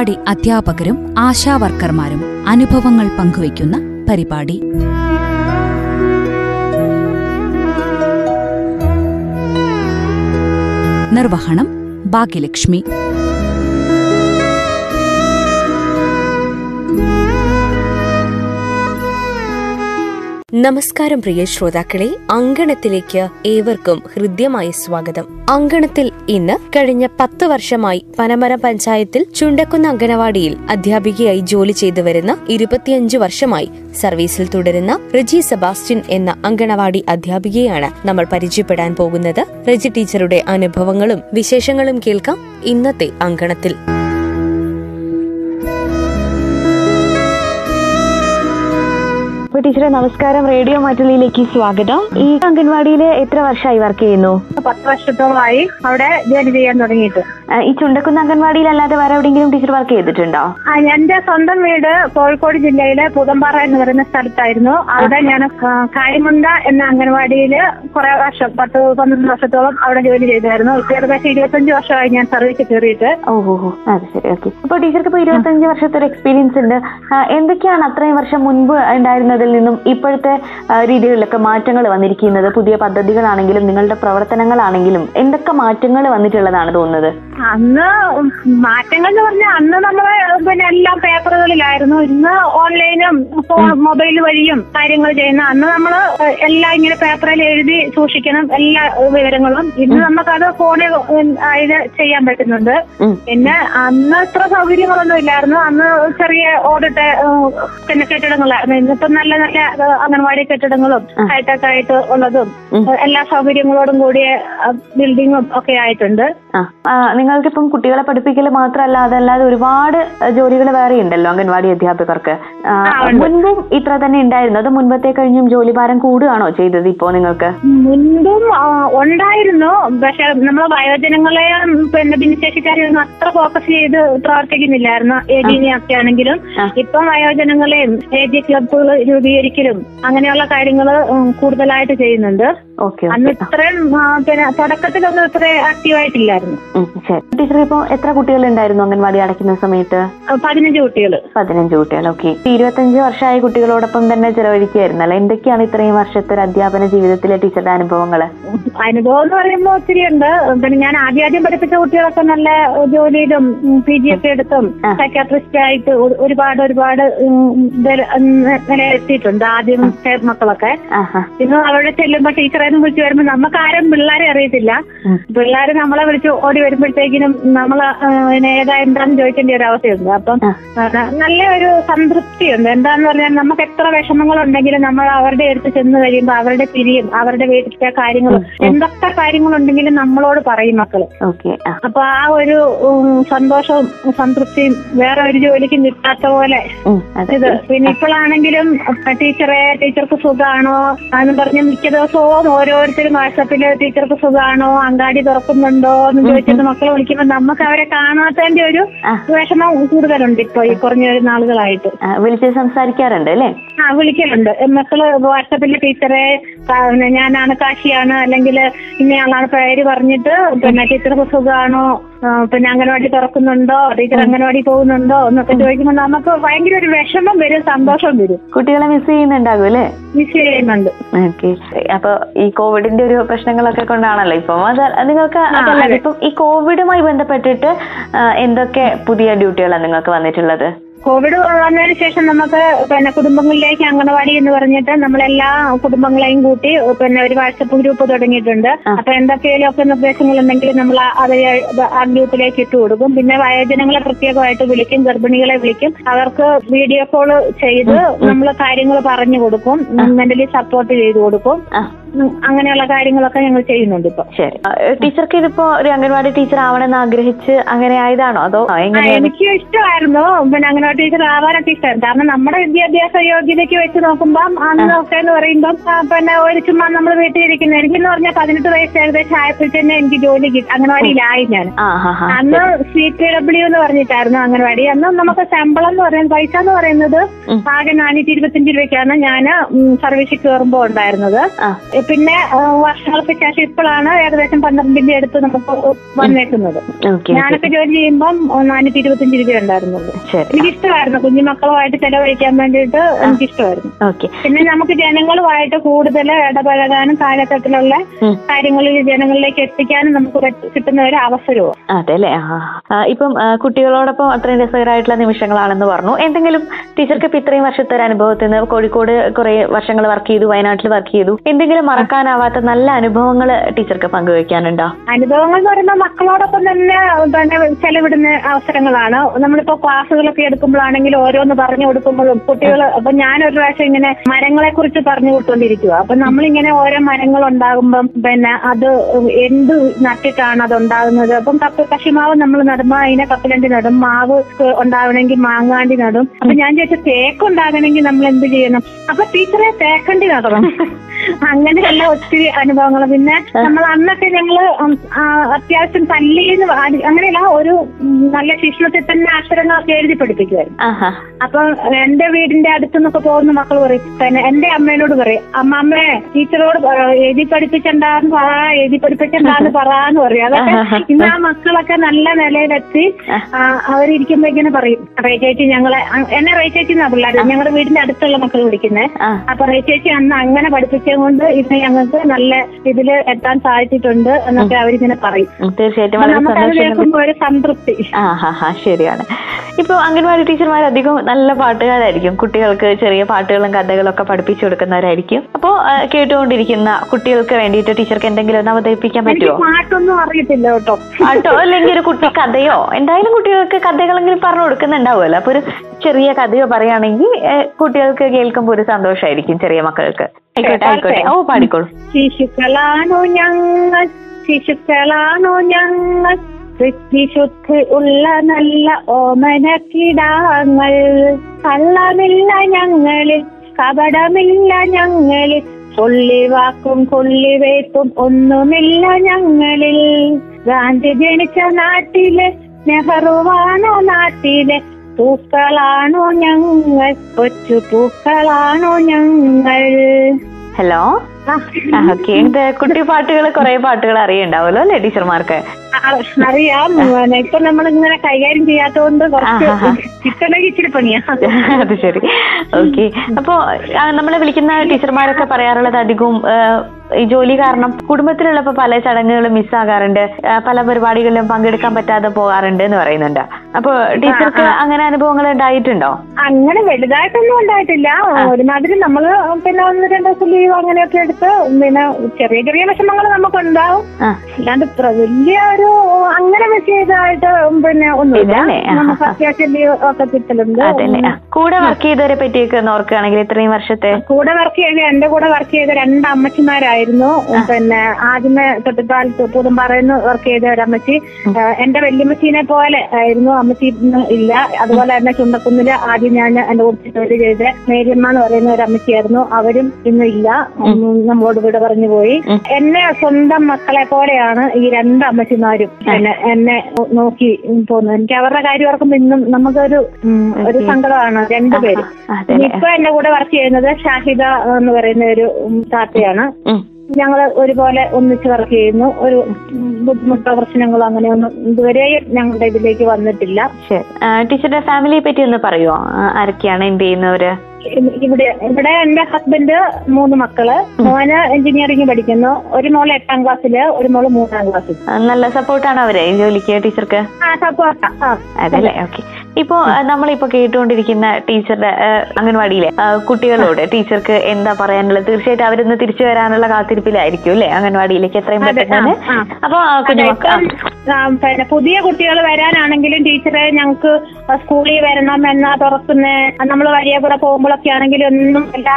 അംഗൻവാടി അധ്യാപകരും ആശാവർക്കർമാരും അനുഭവങ്ങൾ പങ്കുവയ്ക്കുന്ന പരിപാടി. നിർവഹണം ഭാഗ്യലക്ഷ്മി. നമസ്കാരം പ്രിയ ശ്രോതാക്കളെ, അങ്കണത്തിലേക്ക് ഏവർക്കും ഹൃദ്യമായ സ്വാഗതം. അങ്കണത്തിൽ ഇന്ന് കഴിഞ്ഞ 10 വർഷമായി പനമരം പഞ്ചായത്തിൽ ചുണ്ടക്കുന്ന് അങ്കണവാടിയിൽ അധ്യാപികയായി ജോലി ചെയ്തു വരുന്ന 25 വർഷമായി സർവീസിൽ തുടരുന്ന റെജി സെബാസ്റ്റ്യൻ എന്ന അങ്കണവാടി അധ്യാപികയാണ് നമ്മൾ പരിചയപ്പെടാൻ പോകുന്നത്. റെജി ടീച്ചറുടെ അനുഭവങ്ങളും വിശേഷങ്ങളും കേൾക്കാം ഇന്നത്തെ അങ്കണത്തിൽ. ടീച്ചറെ നമസ്കാരം, റേഡിയോ മാറ്റൊലിയിലേക്ക് സ്വാഗതം. ഈ അംഗൻവാടിയിൽ എത്ര വർഷമായി വർക്ക് ചെയ്യുന്നു? 10 വർഷത്തോളമായി അവിടെ ജോലി ചെയ്യാൻ തുടങ്ങിയിട്ട്. ഈ ചുണ്ടക്കുന്ന് അംഗൻവാടിയിൽ അല്ലാതെ വേറെ എവിടെയെങ്കിലും ടീച്ചർ വർക്ക് ചെയ്തിട്ടുണ്ടോ? എന്റെ സ്വന്തം വീട് കോഴിക്കോട് ജില്ലയിലെ പുതമ്പാറ എന്ന് പറയുന്ന സ്ഥലത്തായിരുന്നു. അവിടെ ഞാൻ കായ്മുണ്ട എന്ന അംഗൻവാടിയിൽ കുറെ വർഷം, 10-12 വർഷത്തോളം അവിടെ ജോലി ചെയ്തായിരുന്നു. ഏകദേശം 25 വർഷമായി ഞാൻ സർവീസ് കയറിയിട്ട്. ഓഹോ, അത് ശരി, ഓക്കെ. അപ്പൊ ടീച്ചർക്ക് ഇപ്പൊ 25 വർഷത്തെ ഒരു എക്സ്പീരിയൻസ് ഉണ്ട്. എന്തൊക്കെയാണ് അത്രയും വർഷം മുൻപ് ഉണ്ടായിരുന്നതിൽ നിന്നും ഇപ്പോഴത്തെ രീതികളിലൊക്കെ മാറ്റങ്ങൾ വന്നിരിക്കുന്നത്? പുതിയ പദ്ധതികളാണെങ്കിലും നിങ്ങളുടെ പ്രവർത്തനങ്ങളാണെങ്കിലും എന്തൊക്കെ മാറ്റങ്ങൾ വന്നിട്ടുള്ളതാണ് തോന്നുന്നത്? അന്ന് മാറ്റങ്ങൾ എന്ന് പറഞ്ഞാൽ അന്ന് നമ്മള് പിന്നെ എല്ലാം പേപ്പറുകളിലായിരുന്നു. ഇന്ന് ഓൺലൈനും മൊബൈൽ വഴിയും കാര്യങ്ങൾ ചെയ്യുന്ന. അന്ന് നമ്മള് എല്ലാം ഇങ്ങനെ പേപ്പറിൽ എഴുതി സൂക്ഷിക്കണം എല്ലാ വിവരങ്ങളും. ഇന്ന് നമുക്കത് ഫോണിൽ ഇത് ചെയ്യാൻ പറ്റുന്നുണ്ട്. പിന്നെ അന്ന് അത്ര സൗകര്യങ്ങളൊന്നും ഇല്ലായിരുന്നു. അന്ന് ചെറിയ ഓടിട്ട പിന്നെ കെട്ടിടങ്ങളായിരുന്നു. ഇന്നിപ്പം നല്ല നല്ല അംഗൻവാടി കെട്ടിടങ്ങളും ഹൈടെക് ആയിട്ട് ഉള്ളതും എല്ലാ സൗകര്യങ്ങളോടും കൂടിയ ബിൽഡിങ്ങും ഒക്കെ ആയിട്ടുണ്ട്. നിങ്ങൾക്കിപ്പം കുട്ടികളെ പഠിപ്പിക്കൽ മാത്രമല്ല, അതല്ലാതെ ഒരുപാട് ജോലികൾ വേറെ ഉണ്ടല്ലോ അംഗൻവാടി അധ്യാപകർക്ക്. മുൻപും ഇത്ര തന്നെ ഉണ്ടായിരുന്നു? അത് മുൻപത്തെ കഴിഞ്ഞും ജോലിഭാരം കൂടുകയാണോ ചെയ്തത് ഇപ്പോ നിങ്ങൾക്ക്? മുൻപും ഉണ്ടായിരുന്നു, പക്ഷെ നമ്മൾ വയോജനങ്ങളെ പിന്നെ ഭിന്നശേഷിക്കാരെയൊന്നും അത്ര ഫോക്കസ് ചെയ്ത് പ്രവർത്തിക്കുന്നില്ലായിരുന്നു. ഏജീനെയൊക്കെ ആണെങ്കിലും ഇപ്പം വയോജനങ്ങളെയും ഏജി ക്ലബുകൾ രൂപീകരിക്കലും അങ്ങനെയുള്ള കാര്യങ്ങൾ കൂടുതലായിട്ട് ചെയ്യുന്നുണ്ട്. അന്ന് ഇത്രയും പിന്നെ തുടക്കത്തിലൊന്നും ഇത്ര ആക്റ്റീവായിട്ടില്ലായിരുന്നു. ടീച്ചർ ഇപ്പൊ എത്ര കുട്ടികൾ ഉണ്ടായിരുന്നു അംഗൻവാടി അടയ്ക്കുന്ന സമയത്ത്? 15 കുട്ടികൾ. 15 കുട്ടികൾ, ഓക്കെ. 25 വർഷമായ കുട്ടികളോടൊപ്പം തന്നെ ചെലവഴിക്കുകയായിരുന്നു അല്ലെ? എന്തൊക്കെയാണ് ഇത്രയും വർഷത്തെ ഒരു അധ്യാപന ജീവിതത്തിലെ ടീച്ചറുടെ അനുഭവങ്ങള്? അനുഭവം എന്ന് പറയുമ്പോൾ ഒത്തിരി ഉണ്ട്. പിന്നെ ഞാൻ ആദ്യം പഠിപ്പിച്ച കുട്ടികളൊക്കെ നല്ല ജോലിയിലും PG ഒക്കെ എടുത്തും സൈക്കാട്രിസ്റ്റ് ആയിട്ട് ഒരുപാട് നിലയെത്തിയിട്ടുണ്ട് ആദ്യം മക്കളൊക്കെ. ഇന്ന് അവിടെ ചെല്ലുമ്പോ ടീച്ചറേന്ന് വിളിച്ചു വരുമ്പോ നമുക്ക് ആരും പിള്ളേരെ അറിയത്തില്ല. പിള്ളേര് നമ്മളെ വിളിച്ച് ഓടി വരുമ്പോഴത്തേക്കിനും നമ്മള് എന്താന്ന് ചോദിക്കേണ്ട ഒരു അവസ്ഥയുണ്ട്. അപ്പം നല്ല ഒരു സംതൃപ്തിയുണ്ട്. എന്താന്ന് പറഞ്ഞാൽ നമുക്ക് എത്ര വിഷമങ്ങൾ ഉണ്ടെങ്കിലും നമ്മൾ അവരുടെ അടുത്ത് ചെന്ന് കഴിയുമ്പോൾ അവരുടെ പിരിയും അവരുടെ വീട്ടിലെ കാര്യങ്ങളും എന്തൊക്കെ കാര്യങ്ങളുണ്ടെങ്കിലും നമ്മളോട് പറയും മക്കള്. അപ്പൊ ആ ഒരു സന്തോഷവും സംതൃപ്തിയും വേറെ ഒരു ജോലിക്കും കിട്ടാത്ത പോലെ ഇത്. പിന്നെ ഇപ്പോഴാണെങ്കിലും ടീച്ചർക്ക് സുഖാണോ എന്ന് പറഞ്ഞ് മിക്ക ദിവസവും ഓരോരുത്തരും വാട്സാപ്പില് ടീച്ചർക്ക് സുഖാണോ, അങ്കാടി തുറക്കുന്നുണ്ടോ എന്ന് ചോദിച്ചിട്ട് മക്കളെ വിളിക്കുമ്പോൾ നമുക്ക് അവരെ കാണാത്തതിന്റെ ഒരു വിഷമം കൂടുതലുണ്ട് ഇപ്പൊ ഈ കുറഞ്ഞ നാളുകളായിട്ട്. വിളിച്ച് സംസാരിക്കാറുണ്ട് അല്ലേ? വിളിക്കലുണ്ട് മക്കള് വാട്സാപ്പില്. ടീച്ചറെ ഞാനാണ് കാശിയാണ്, അല്ലെങ്കിൽ ഇന്നയാളാണ് പേര് പറഞ്ഞിട്ട് പിന്നെ ടീച്ചർക്ക് സുഖാണോ, പിന്നെ അംഗൻവാടി തുറക്കുന്നുണ്ടോ, ടീച്ചർ അംഗൻവാടി പോകുന്നുണ്ടോ എന്നൊക്കെ ചോദിക്കുമ്പോൾ നമുക്ക് ഭയങ്കര ഒരു വിഷമം വരും, സന്തോഷം വരും. കുട്ടികളെ മിസ് ചെയ്യുന്നുണ്ടാകും അല്ലേ? മിസ് ചെയ്യുന്നുണ്ട്. ഓക്കെ. അപ്പൊ ഈ കോവിഡിന്റെ ഒരു പ്രശ്നങ്ങളൊക്കെ കൊണ്ടാണല്ലോ ഇപ്പം നിങ്ങൾക്ക് ഇപ്പം ഈ കോവിഡുമായി ബന്ധപ്പെട്ടിട്ട് എന്തൊക്കെ പുതിയ ഡ്യൂട്ടികളാണ് നിങ്ങൾക്ക് വന്നിട്ടുള്ളത്? കോവിഡ് വന്നതിന് ശേഷം നമുക്ക് പിന്നെ കുടുംബങ്ങളിലേക്ക് അംഗനവാടി എന്ന് പറഞ്ഞിട്ട് നമ്മളെല്ലാ കുടുംബങ്ങളെയും കൂട്ടി പിന്നെ ഒരു വാട്സപ്പ് ഗ്രൂപ്പ് തുടങ്ങിയിട്ടുണ്ട്. അപ്പൊ എന്തൊക്കെയാലും ഒക്കെ നിർദ്ദേശങ്ങൾ ഉണ്ടെങ്കിൽ നമ്മൾ അത് ആ ഗ്രൂപ്പിലേക്ക് ഇട്ട് കൊടുക്കും. പിന്നെ വയോജനങ്ങളെ പ്രത്യേകമായിട്ട് വിളിക്കും, ഗർഭിണികളെ വിളിക്കും. അവർക്ക് വീഡിയോ കോള് ചെയ്ത് നമ്മൾ കാര്യങ്ങൾ പറഞ്ഞു കൊടുക്കും, മെന്റലി സപ്പോർട്ട് ചെയ്തു കൊടുക്കും. അങ്ങനെയുള്ള കാര്യങ്ങളൊക്കെ ഞങ്ങൾ ചെയ്യുന്നുണ്ട് ഇപ്പൊ. ശരി. ടീച്ചർക്ക് ഇതിപ്പോ ഒരു അംഗൻവാടി ടീച്ചർ ആവണമെന്ന് ആഗ്രഹിച്ച് അങ്ങനെ ആയതാണോ അതോ? എനിക്ക് ഇഷ്ടമായിരുന്നു പിന്നെ അംഗൻവാടി ടീച്ചർ ആവാനൊക്കെ ഇഷ്ടമായിരുന്നു. കാരണം നമ്മുടെ വിദ്യാഭ്യാസ യോഗ്യതയ്ക്ക് വെച്ച് നോക്കുമ്പോൾ അന്നൊക്കെ എന്ന് പറയുമ്പം പിന്നെ ഒരു ചുമ്മാ നമ്മൾ വീട്ടിലിരിക്കുന്നത്. എനിക്കെന്ന് പറഞ്ഞാൽ 18 വയസ്സ് ഏകദേശം ആയപ്പോൾ തന്നെ എനിക്ക് ജോലി കിട്ടി, അംഗൻവാടിയിലായി ഞാൻ. അന്ന് CPW എന്ന് പറഞ്ഞിട്ടായിരുന്നു അംഗൻവാടി. അന്ന് നമുക്ക് ശമ്പളം എന്ന് പറയുന്നത്, പൈസ എന്ന് പറയുന്നത് ആകെ 425 രൂപയ്ക്കാണ് ഞാൻ സർവീസിൽ കയറുമ്പോൾ ഉണ്ടായിരുന്നത്. പിന്നെ വർഷങ്ങൾക്ക് ശേഷം ഇപ്പോഴാണ് ഏകദേശം 12ന്റെ അടുത്ത് നമുക്ക് വന്നേക്കുന്നത്. ഞാനൊക്കെ ജോലി ചെയ്യുമ്പം 425 രൂപ ഉണ്ടായിരുന്നുള്ളൂ. എനിക്കിഷ്ടമായിരുന്നു കുഞ്ഞുമക്കളുമായിട്ട് ചെലവഴിക്കാൻ വേണ്ടിയിട്ട് എനിക്കിഷ്ടമായിരുന്നു. പിന്നെ നമുക്ക് ജനങ്ങളുമായിട്ട് കൂടുതൽ ഇടപഴകാനും കാലഘട്ടത്തിലുള്ള കാര്യങ്ങളിൽ ജനങ്ങളിലേക്ക് എത്തിക്കാനും നമുക്ക് കിട്ടുന്ന ഒരു അവസരവും. അതെ അല്ലെ. ഇപ്പം കുട്ടികളോടൊപ്പം അത്രയും രസകരമായിട്ടുള്ള നിമിഷങ്ങളാണെന്ന് പറഞ്ഞു. എന്തെങ്കിലും ടീച്ചർക്ക് ഇപ്പം ഇത്രയും വർഷത്തെ ഒരു അനുഭവത്തിൽ നിന്ന്, കോഴിക്കോട് കുറെ വർഷങ്ങൾ വർക്ക് ചെയ്തു, വയനാട്ടിൽ വർക്ക് ചെയ്തു, എന്തെങ്കിലും മറക്കാനാവാത്ത നല്ല അനുഭവങ്ങൾ ടീച്ചർക്ക് പങ്കുവെക്കാനുണ്ടോ? അനുഭവങ്ങൾ എന്ന് പറയുമ്പോൾ മക്കളോടൊപ്പം തന്നെ ചെലവിടുന്ന അവസരങ്ങളാണ്. നമ്മളിപ്പോ ക്ലാസ്സുകളൊക്കെ എടുക്കുമ്പോഴാണെങ്കിൽ ഓരോന്ന് പറഞ്ഞു കൊടുക്കുമ്പോഴും കുട്ടികൾ, അപ്പൊ ഞാൻ ഒരു പ്രാവശ്യം ഇങ്ങനെ മരങ്ങളെ കുറിച്ച് പറഞ്ഞു കൊടുത്തോണ്ടിരിക്കുക. അപ്പൊ നമ്മളിങ്ങനെ ഓരോ മരങ്ങൾ ഉണ്ടാകുമ്പം പിന്നെ അത് എന്ത് നട്ടിട്ടാണ് അത് ഉണ്ടാകുന്നത്. അപ്പം കശുമാവ് നമ്മൾ നടുമ്പോ അതിനെ കപ്പലണ്ടി നടും, മാവ് ഉണ്ടാവണമെങ്കിൽ മാങ്ങാണ്ടി നടും. അപ്പൊ ഞാൻ ചോദിച്ചാൽ തേക്ക് ഉണ്ടാകണമെങ്കിൽ നമ്മൾ എന്ത് ചെയ്യണം? അപ്പൊ ടീച്ചറെ തേക്കണ്ടി നടണം. അങ്ങനെയുള്ള ഒത്തിരി അനുഭവങ്ങൾ. പിന്നെ നമ്മൾ അന്നൊക്കെ ഞങ്ങള് അത്യാവശ്യം പള്ളിയിൽ അങ്ങനെയല്ല, ഒരു നല്ല ശിക്ഷണത്തിൽ തന്നെ അക്ഷരങ്ങളൊക്കെ എഴുതി പഠിപ്പിക്കുമായിരുന്നു. അപ്പൊ എന്റെ വീടിന്റെ അടുത്തുനിന്നൊക്കെ പോകുന്ന മക്കൾ പറയും, പിന്നെ എന്റെ അമ്മേനോട് പറയും, അമ്മമ്മേ ടീച്ചറോട് എഴുതി പഠിപ്പിച്ചെന്താന്ന് പറ, എഴുതി പഠിപ്പിച്ചെന്താന്ന് പറയാന്ന് പറയും. അതൊക്കെ ഇന്ന് ആ മക്കളൊക്കെ നല്ല നിലയിലെത്തി അവരിയ്ക്കുമ്പോ ഇങ്ങനെ പറയും, റേച്ചേച്ചി ഞങ്ങളെ, എന്നെ റേച്ചേച്ചിന്നാ പിള്ളേർ ഞങ്ങളുടെ വീടിന്റെ അടുത്തുള്ള മക്കൾ വിളിക്കുന്നത്. അപ്പൊ റേച്ചേച്ചി അന്ന് അങ്ങനെ പഠിപ്പിച്ചത് കൊണ്ട് ഇന്ന് ഞങ്ങൾക്ക് നല്ല ഇതില് എത്താൻ സാധിച്ചിട്ടുണ്ട് എന്നൊക്കെ അവരിങ്ങനെ പറയും. തീർച്ചയായിട്ടും നമുക്കത് കേൾക്കുമ്പോൾ ഒരു സംതൃപ്തി. ശരിയാണ്. ഇപ്പൊ അംഗൻവാടി ടീച്ചർമാർ അധികം നല്ല പാട്ടുകാരായിരിക്കും, കുട്ടികൾക്ക് ചെറിയ പാട്ടുകളും കഥകളും ഒക്കെ പഠിപ്പിച്ചു കൊടുക്കുന്നവരായിരിക്കും. അപ്പോ കേട്ടുകൊണ്ടിരിക്കുന്ന കുട്ടികൾക്ക് വേണ്ടിയിട്ട് ടീച്ചർക്ക് എന്തെങ്കിലും ഒന്ന് അവതരിപ്പിക്കാൻ പറ്റുമോ? പാട്ടൊന്നും അറിയത്തില്ല കേട്ടോ. പാട്ടോ അല്ലെങ്കിൽ ഒരു കുട്ടി കഥയോ? എന്തായാലും കുട്ടികൾക്ക് കഥകളെങ്കിലും പറഞ്ഞു കൊടുക്കുന്നുണ്ടാവുമല്ലോ. അപ്പൊ ഒരു ചെറിയ കഥയോ പറയുകയാണെങ്കിൽ കുട്ടികൾക്ക് കേൾക്കുമ്പോൾ ഒരു സന്തോഷമായിരിക്കും, ചെറിയ മക്കൾക്ക്. ഓ പാടിക്കോളൂ. ശിശുക്കളാണോ ഞങ്ങൾ പൃഥ്വിശുദ്ധി ഉള്ള നല്ല ഓമനക്കിടാങ്ങൾ. കള്ളമില്ല ഞങ്ങളിൽ, കപടമില്ല ഞങ്ങളിൽ, കൊള്ളിവാക്കും കൊള്ളിവയ്പ്പും ഒന്നുമില്ല ഞങ്ങളിൽ. ഗാന്ധി ജനിച്ച നാട്ടിലെ നെഹ്റുവാണോ നാട്ടിലെ, പൂക്കളാണോ ഞങ്ങൾ, കൊച്ചു പൂക്കളാണോ ഞങ്ങൾ. ഹലോ. ഓക്കെ, കുട്ടി പാട്ടുകൾ കുറെ പാട്ടുകൾ അറിയണ്ടാവല്ലോ അല്ലെ ടീച്ചർമാർക്ക്? അറിയാം. ഇപ്പൊ നമ്മളിങ്ങനെ കൈകാര്യം ചെയ്യാത്തോണ്ട് ഇച്ചിരി പണിയാ. അത് ശരി. ഓക്കെ. അപ്പൊ നമ്മളെ വിളിക്കുന്ന ടീച്ചർമാരൊക്കെ പറയാറുള്ളത് അധികവും ഈ ജോലി കാരണം കുടുംബത്തിലുള്ളപ്പോ പല ചടങ്ങുകളും മിസ്സാകാറുണ്ട്, പല പരിപാടികളിലും പങ്കെടുക്കാൻ പറ്റാതെ പോകാറുണ്ട് എന്ന് പറയുന്നുണ്ട്. അപ്പൊ ടീച്ചർക്ക് അങ്ങനെ അനുഭവങ്ങൾ ഉണ്ടായിട്ടുണ്ടോ? അങ്ങനെ വലുതായിട്ടൊന്നും ഉണ്ടായിട്ടില്ല. ഒരുമാതിരി നമ്മള് പിന്നെ 1-2 ദിവസം ലീവ് അങ്ങനെയൊക്കെ എടുത്ത് പിന്നെ ചെറിയ ചെറിയ വിഷമങ്ങൾ നമുക്കുണ്ടാവും. അല്ലാണ്ട് വലിയ ഒരു അങ്ങനെ വിഷയമായിട്ട് പിന്നെ ഒന്നുമില്ല. നമുക്ക് അത്യാവശ്യം ലീവ് ഒക്കെ കിട്ടലുണ്ട്. കൂടെ വർക്ക് ചെയ്തവരെ പറ്റിയൊക്കെ ഓർക്കുകയാണെങ്കിൽ ഇത്രയും വർഷത്തെ കൂടെ വർക്ക് ചെയ്ത്, എന്റെ കൂടെ വർക്ക് ചെയ്ത 2 അമ്മച്ചിമാരായി ായിരുന്നു. പിന്നെ ആദ്യമേ തൊട്ടുപാലത്ത് പൂതമ്പാറന്ന് വർക്ക് ചെയ്ത ഒരമ്മച്ചി, എന്റെ വല്യമ്മച്ചീനെ പോലെ ആയിരുന്നു. അമ്മച്ചി ഇല്ല. അതുപോലെ തന്നെ ചുണ്ടക്കുന്നില് ആദ്യം ഞാൻ എന്റെ കൂടെ ജോലി ചെയ്ത് മേരിയമ്മ എന്ന് പറയുന്ന ഒരമ്മച്ചിയായിരുന്നു. അവരും ഇന്നും ഇല്ല, നമ്മളോട് കൂടെ പറഞ്ഞു പോയി. എന്നെ സ്വന്തം മക്കളെ പോലെയാണ് ഈ 2 അമ്മച്ചിമാരും പിന്നെ എന്നെ നോക്കി പോകുന്നത്. എനിക്ക് അവരുടെ കാര്യം ഓർക്കുമ്പോ ഇന്നും നമുക്കൊരു ഒരു സങ്കടമാണ്. 2 പേര്. ഇപ്പൊ എന്റെ കൂടെ വർക്ക് ചെയ്യുന്നത് ഷാഹിദ എന്ന് പറയുന്ന ഒരു താത്തയാണ്. ഞങ്ങൾ ഒരുപോലെ ഒന്നിച്ച് വർക്ക് ചെയ്യുന്നു. ഒരു ബുദ്ധിമുട്ടോ പ്രശ്നങ്ങളോ അങ്ങനെയൊന്നും ഇതുവരെ ഞങ്ങളുടെ ഇതിലേക്ക് വന്നിട്ടില്ല. ടീച്ചറുടെ ഫാമിലിയെ പറ്റി ഒന്ന് പറയുമോ? ആരൊക്കെയാണ് എന്ത് ചെയ്യുന്നവര്? ഇവിടെ എന്റെ ഹസ്ബൻഡ്, 3 മക്കള്, മോന് എഞ്ചിനീയറിംഗ് പഠിക്കുന്നു, ഒരു മോള് 8ാം ക്ലാസ്സില്, ഒരു മോള് 3ാം ക്ലാസ്സിൽ. നല്ല സപ്പോർട്ടാണ് അവരെ ജോലിക്ക് ടീച്ചർക്ക്? അതല്ലേ. ഓക്കെ. ഇപ്പോ നമ്മളിപ്പോ കേട്ടുകൊണ്ടിരിക്കുന്ന ടീച്ചറുടെ അംഗൻവാടിയിലെ കുട്ടികളോട് ടീച്ചർക്ക് എന്താ പറയാനുള്ളത്? തീർച്ചയായിട്ടും അവരൊന്ന് തിരിച്ചു വരാനുള്ള കാത്തിരിപ്പിലായിരിക്കും അല്ലെ അംഗൻവാടിയിലേക്ക് എത്രയും പെട്ടെന്ന്? അപ്പൊ പുതിയ കുട്ടികൾ വരാനാണെങ്കിലും ടീച്ചറെ ഞങ്ങൾക്ക് സ്കൂളിൽ വരണം എന്ന തുറക്കുന്ന നമ്മൾ വലിയ കൂടെ പോകുമ്പോഴൊക്കെ ആണെങ്കിലും ഒന്നും എല്ലാ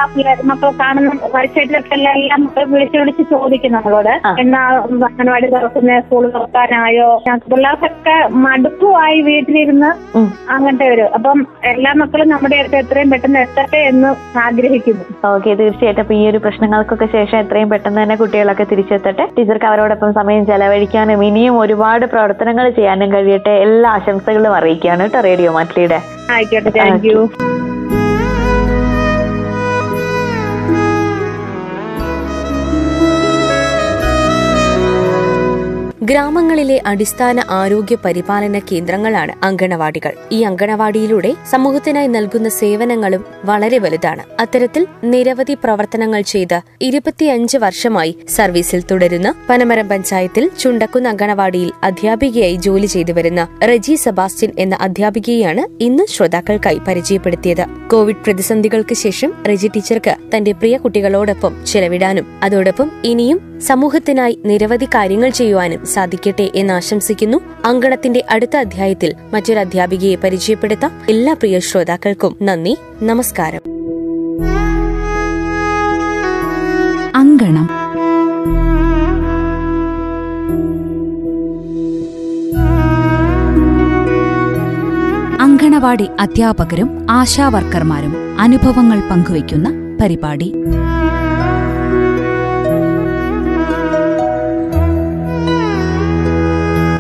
മക്കൾ കാണുന്ന വരച്ചേട്ടിലൊക്കെ എല്ലാം വിളിച്ച് ചോദിക്കും നമ്മളോട്, എന്നാ അംഗൻവാടി തുറക്കുന്ന, സ്കൂൾ തുറക്കാനായോ? പിള്ളേർക്കൊക്കെ മടുപ്പുമായി വീട്ടിലിരുന്ന് അങ്ങനത്തെ ഒരു. അപ്പം എല്ലാ മക്കളും നമ്മുടെ അടുത്ത് എത്രയും പെട്ടെന്ന് എത്തട്ടെ എന്ന് ആഗ്രഹിക്കുന്നു. ഓക്കെ, തീർച്ചയായിട്ടും. അപ്പൊ ഈ ഒരു പ്രശ്നങ്ങൾക്കൊക്കെ ശേഷം എത്രയും പെട്ടെന്ന് തന്നെ കുട്ടികളൊക്കെ തിരിച്ചെത്തട്ടെ. ടീച്ചർക്ക് അവരോടൊപ്പം സമയം ചെലവഴിക്കാനും ഇനിയും ഒരുപാട് പ്രവർത്തനങ്ങൾ ചെയ്യാനും കഴിയട്ടെ. എല്ലാ ആശംസകളും അറിയിക്കുകയാണ് കേട്ടോ റേഡിയോ മാറ്റിലിയുടെ. ആയിക്കോട്ടെ, താങ്ക് യു. ഗ്രാമങ്ങളിലെ അടിസ്ഥാന ആരോഗ്യ പരിപാലന കേന്ദ്രങ്ങളാണ് അങ്കണവാടികൾ. ഈ അങ്കണവാടിയിലൂടെ സമൂഹത്തിനായി നൽകുന്ന സേവനങ്ങളും വളരെ വലുതാണ്. അത്തരത്തിൽ നിരവധി പ്രവർത്തനങ്ങൾ ചെയ്ത് 25 വർഷമായി സർവീസിൽ തുടരുന്ന പനമരം പഞ്ചായത്തിൽ ചുണ്ടക്കുന്ന് അങ്കണവാടിയിൽ അധ്യാപികയായി ജോലി ചെയ്തു വരുന്ന റെജി സെബാസ്റ്റ്യൻ എന്ന അധ്യാപികയെയാണ് ഇന്ന് ശ്രോതാക്കൾക്കായി പരിചയപ്പെടുത്തിയത്. കോവിഡ് പ്രതിസന്ധികൾക്ക് ശേഷം റെജി ടീച്ചർക്ക് തന്റെ പ്രിയ കുട്ടികളോടൊപ്പം ചെലവിടാനും അതോടൊപ്പം ഇനിയും സമൂഹത്തിനായി നിരവധി കാര്യങ്ങൾ ചെയ്യുവാനും സാധിക്കട്ടെ എന്നാശംസിക്കുന്നു. അങ്കണത്തിന്റെ അടുത്ത അധ്യായത്തിൽ മറ്റൊരു അധ്യാപികയെ പരിചയപ്പെടുത്താം. എല്ലാ പ്രിയ ശ്രോതാക്കൾക്കും നന്ദി, നമസ്കാരം. അങ്കണം. അങ്കണവാടി അധ്യാപകരും ആശാവർക്കർമാരും അനുഭവങ്ങൾ പങ്കുവയ്ക്കുന്ന പരിപാടി.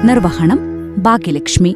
നിർവഹണം ഭാഗ്യലക്ഷ്മി.